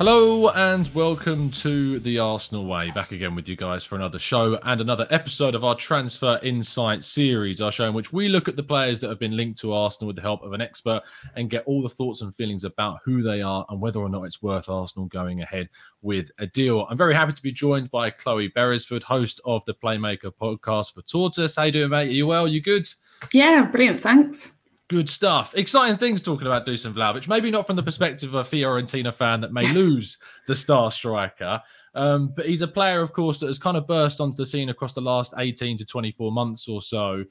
Hello and welcome to The Arsenal Way. Back again with you guys for another show and another episode of our Transfer Insight series, our show in which we look at the players that have been linked to Arsenal with the help of an expert and get all the thoughts and feelings about who they are and whether or not it's worth Arsenal going ahead with a deal. I'm very happy to be joined by Chloe Beresford, host of the Playmaker podcast for Tortoise. How you doing, mate? Are you well? You good? Yeah, brilliant. Thanks. Good stuff. Exciting things talking about Dusan Vlahovic. Maybe not from the perspective of a Fiorentina fan that may lose the star striker, but he's a player, of course, that has kind of burst onto the scene across the last 18 to 24 months or so,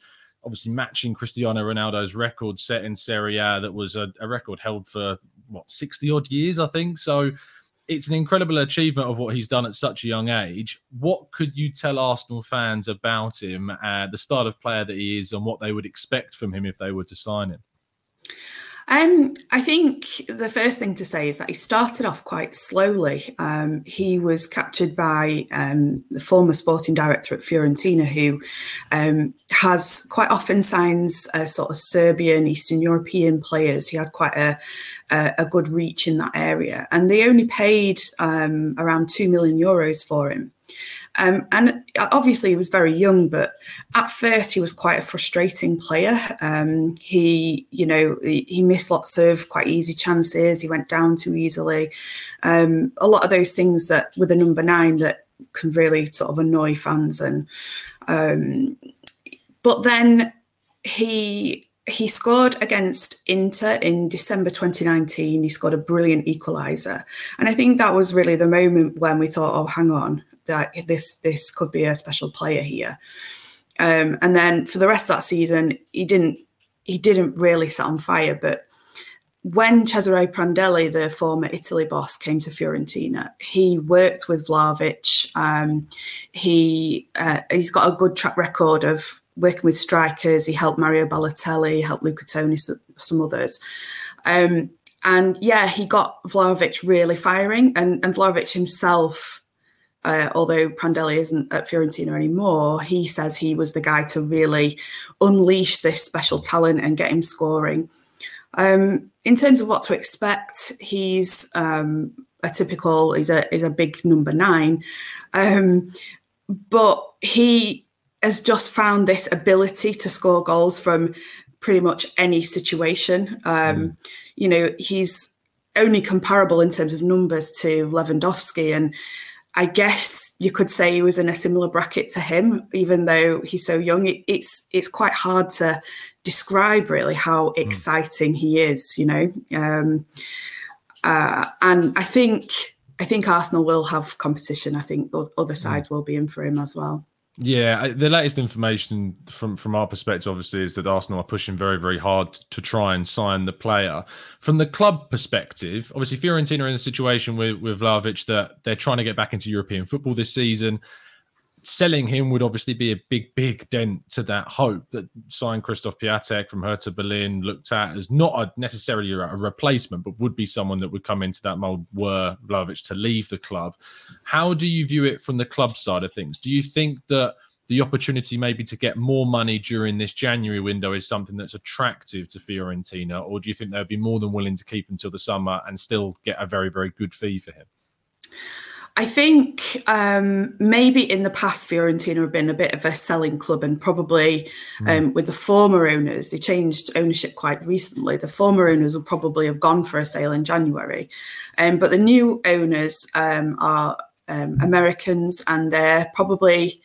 obviously matching Cristiano Ronaldo's record set in Serie A that was a record held for, 60-odd years, I think. So it's an incredible achievement of what he's done at such a young age. What could you tell Arsenal fans about him, the style of player that he is and what they would expect from him if they were to sign him? I think the first thing to say is that he started off quite slowly. He was captured by the former sporting director at Fiorentina, who has quite often signs sort of Serbian, Eastern European players. He had quite a good reach in that area, and they only paid around €2 million for him. And obviously he was very young, but at first he was quite a frustrating player. He missed lots of quite easy chances. He went down too easily. A lot of those things that with a number 9 that can really sort of annoy fans. And but then he scored against Inter in December 2019. He scored a brilliant equaliser. And I think that was really the moment when we thought, oh, hang on, that this could be a special player here. And then for the rest of that season, he didn't really set on fire. But when Cesare Prandelli, the former Italy boss, came to Fiorentina, he worked with Vlahovic. He's got a good track record of working with strikers. He helped Mario Balotelli, helped Luca Toni, some others. And yeah, he got Vlahovic really firing, and Vlahovic himself, although Prandelli isn't at Fiorentina anymore, he says he was the guy to really unleash this special talent and get him scoring. In terms of what to expect, he's a big number 9, but he has just found this ability to score goals from pretty much any situation. He's only comparable in terms of numbers to Lewandowski, and I guess you could say he was in a similar bracket to him, even though he's so young. It's quite hard to describe really how exciting he is, and I think Arsenal will have competition. I think other sides will be in for him as well. Yeah, the latest information from our perspective, obviously, is that Arsenal are pushing very, very hard to try and sign the player. From the club perspective, obviously, Fiorentina are in a situation with Vlahovic that they're trying to get back into European football this season. Selling him would obviously be a big, big dent to that hope that signing Christoph Piatek from Hertha Berlin looked at as not necessarily a replacement, but would be someone that would come into that mould were Vlahovic to leave the club. How do you view it from the club side of things? Do you think that the opportunity maybe to get more money during this January window is something that's attractive to Fiorentina, or do you think they'd be more than willing to keep until the summer and still get a very, very good fee for him? I think maybe in the past Fiorentina have been a bit of a selling club, and probably with the former owners, they changed ownership quite recently. The former owners will probably have gone for a sale in January. But the new owners are Americans, and they're probably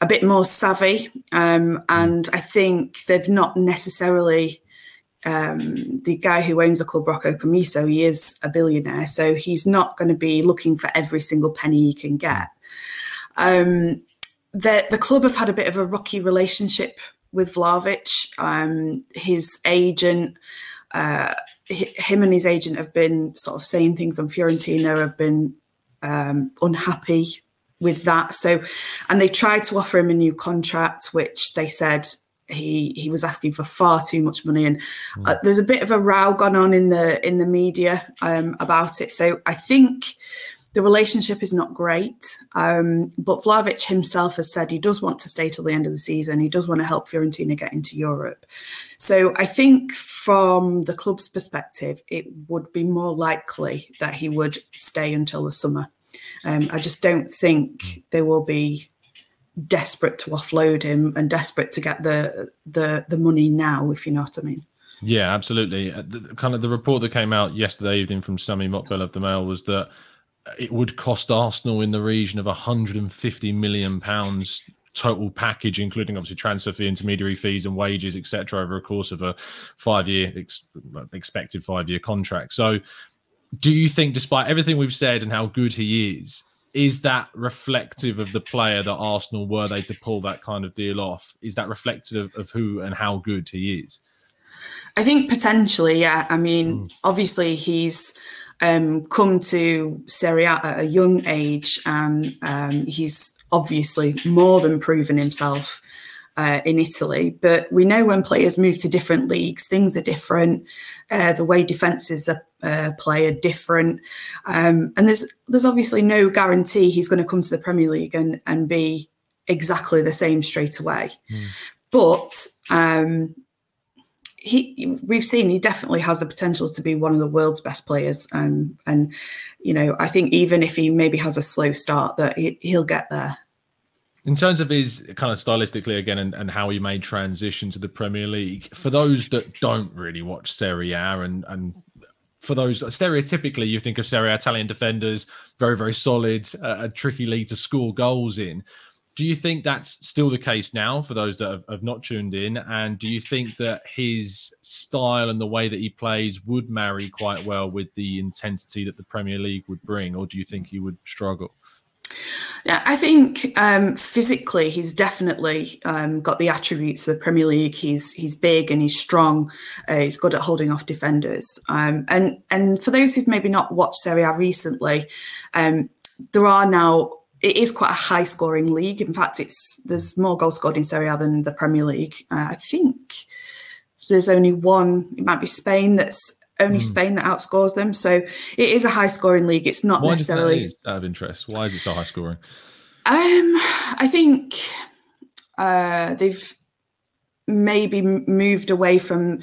a bit more savvy. And I think they've not necessarily... the guy who owns the club, Rocco Camiso, he is a billionaire, so he's not going to be looking for every single penny he can get. The club have had a bit of a rocky relationship with Vlahovic. His agent, him and his agent have been sort of saying things on Fiorentina, have been unhappy with that. So, and they tried to offer him a new contract, which they said he was asking for far too much money, and there's a bit of a row gone on in the media about it. So I think The relationship is not great, but Vlahovic himself has said he does want to stay till the end of the season. He does want to help Fiorentina get into Europe. So I think from the club's perspective, it would be more likely that he would stay until the summer. I just don't think they will be desperate to offload him and desperate to get the money now, if you know what I mean. Yeah, absolutely. The report that came out yesterday evening from Sami Mokbel of the Mail was that it would cost Arsenal in the region of £150 million total package, including obviously transfer fee, intermediary fees and wages, etc., over a course of a expected 5-year contract. So do you think, despite everything we've said and how good he is that reflective of the player that Arsenal, were they to pull that kind of deal off, is that reflective of who and how good he is? I think potentially, yeah. I mean, obviously he's come to Serie A at a young age, and he's obviously more than proven himself in Italy. But we know when players move to different leagues, things are different. The way defences play are different. And there's obviously no guarantee he's going to come to the Premier League and be exactly the same straight away. Mm. But we've seen he definitely has the potential to be one of the world's best players. And, you know, I think even if he maybe has a slow start, that he'll get there. In terms of his kind of stylistically again, and how he made transition to the Premier League, for those that don't really watch Serie A, and for those stereotypically, you think of Serie A, Italian defenders, very, very solid, a tricky league to score goals in. Do you think that's still the case now for those that have not tuned in? And do you think that his style and the way that he plays would marry quite well with the intensity that the Premier League would bring? Or do you think he would struggle? Yeah, I think physically he's definitely got the attributes of the Premier League. He's big and he's strong. He's good at holding off defenders. And for those who've maybe not watched Serie A recently, there are now... It is quite a high-scoring league. In fact, there's more goals scored in Serie A than the Premier League. I think there's only one. It might be Spain Spain that outscores them. So it is a high-scoring league. It's not necessarily... Why is that out of interest? Why is it so high-scoring? I think they've maybe moved away from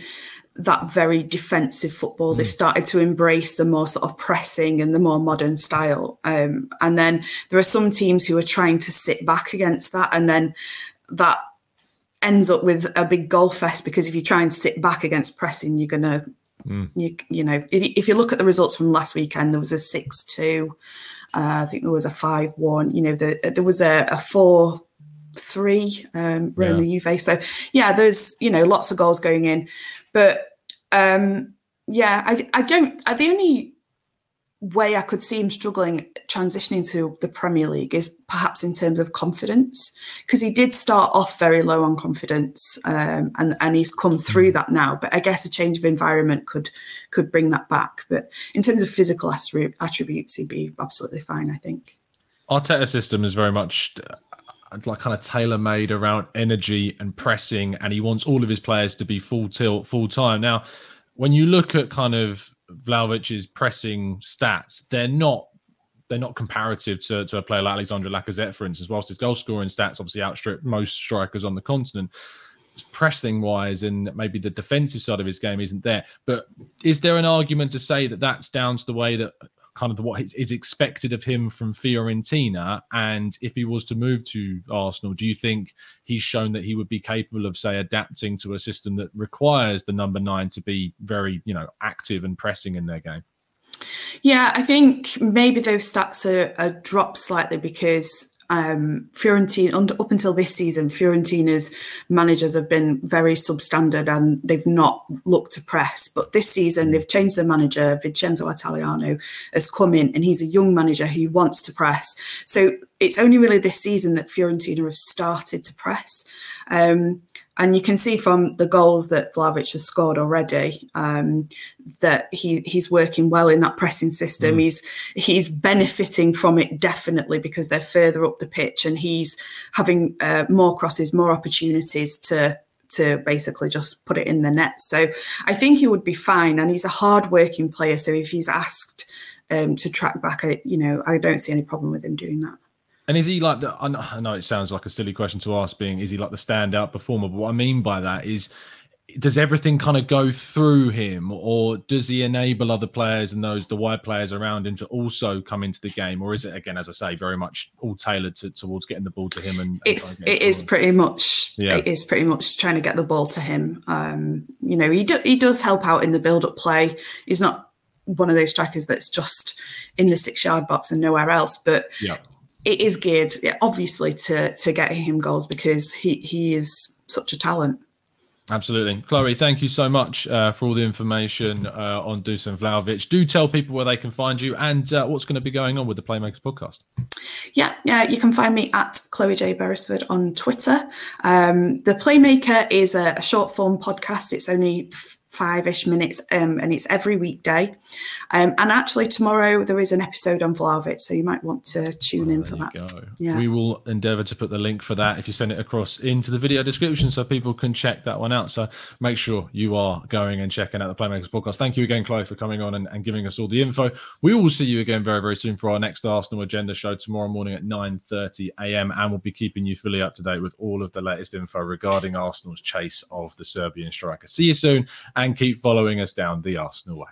that very defensive football. They've started to embrace the more sort of pressing and the more modern style. And then there are some teams who are trying to sit back against that. And then that ends up with a big goal fest, because if you try and sit back against pressing, you're going to, you know, if you look at the results from last weekend, there was a 6-2. I think there was a 5-1, you know, there was a 4-3 Roma Juve. So yeah, there's, you know, lots of goals going in. But the only way I could see him struggling transitioning to the Premier League is perhaps in terms of confidence, because he did start off very low on confidence, and he's come through that now. But I guess a change of environment could bring that back. But in terms of physical attributes, he'd be absolutely fine, I think. Arteta's system is very much... It's like kind of tailor-made around energy and pressing, and he wants all of his players to be full tilt, full time. Now, when you look at kind of Vlahovic's pressing stats, they're not comparative to a player like Alexandre Lacazette, for instance. Whilst his goal-scoring stats obviously outstrip most strikers on the continent, pressing-wise and maybe the defensive side of his game isn't there. But is there an argument to say that that's down to the way that kind of what is expected of him from Fiorentina? And if he was to move to Arsenal, do you think he's shown that he would be capable of, say, adapting to a system that requires the number 9 to be very, you know, active and pressing in their game? Yeah, I think maybe those stats are dropped slightly because Fiorentina, up until this season, Fiorentina's managers have been very substandard and they've not looked to press. But this season, they've changed their manager. Vincenzo Italiano has come in, and he's a young manager who wants to press. So it's only really this season that Fiorentina have started to press. And you can see from the goals that Vlahovic has scored already that he's working well in that pressing system. He's benefiting from it, definitely, because they're further up the pitch and he's having more crosses, more opportunities to basically just put it in the net. So I think he would be fine, and he's a hard-working player. So if he's asked to track back. I don't see any problem with him doing that. And is he like the? I know it sounds like a silly question to ask. Is he like the standout performer? But what I mean by that is, does everything kind of go through him, or does he enable other players and those the wide players around him to also come into the game, or is it again, as I say, very much all tailored towards getting the ball to him? And it is pretty much trying to get the ball to him. He does help out in the build-up play. He's not one of those strikers that's just in the 6-yard box and nowhere else, but yeah. It is geared, obviously, to get him goals because he is such a talent. Absolutely. Chloe, thank you so much for all the information on Dusan Vlahovic. Do tell people where they can find you and what's going to be going on with the Playmakers podcast. Yeah, you can find me at Chloe J. Beresford on Twitter. The Playmaker is a short form podcast. It's only 5-ish minutes and it's every weekday. And actually tomorrow there is an episode on Vlahovic, so you might want to tune in for that. Yeah. We will endeavour to put the link for that if you send it across into the video description so people can check that one out. So make sure you are going and checking out the Playmakers podcast. Thank you again, Chloe, for coming on and giving us all the info. We will see you again very, very soon for our next Arsenal Agenda show tomorrow morning at 9:30am, and we'll be keeping you fully up to date with all of the latest info regarding Arsenal's chase of the Serbian striker. See you soon. And keep following us down the Arsenal way.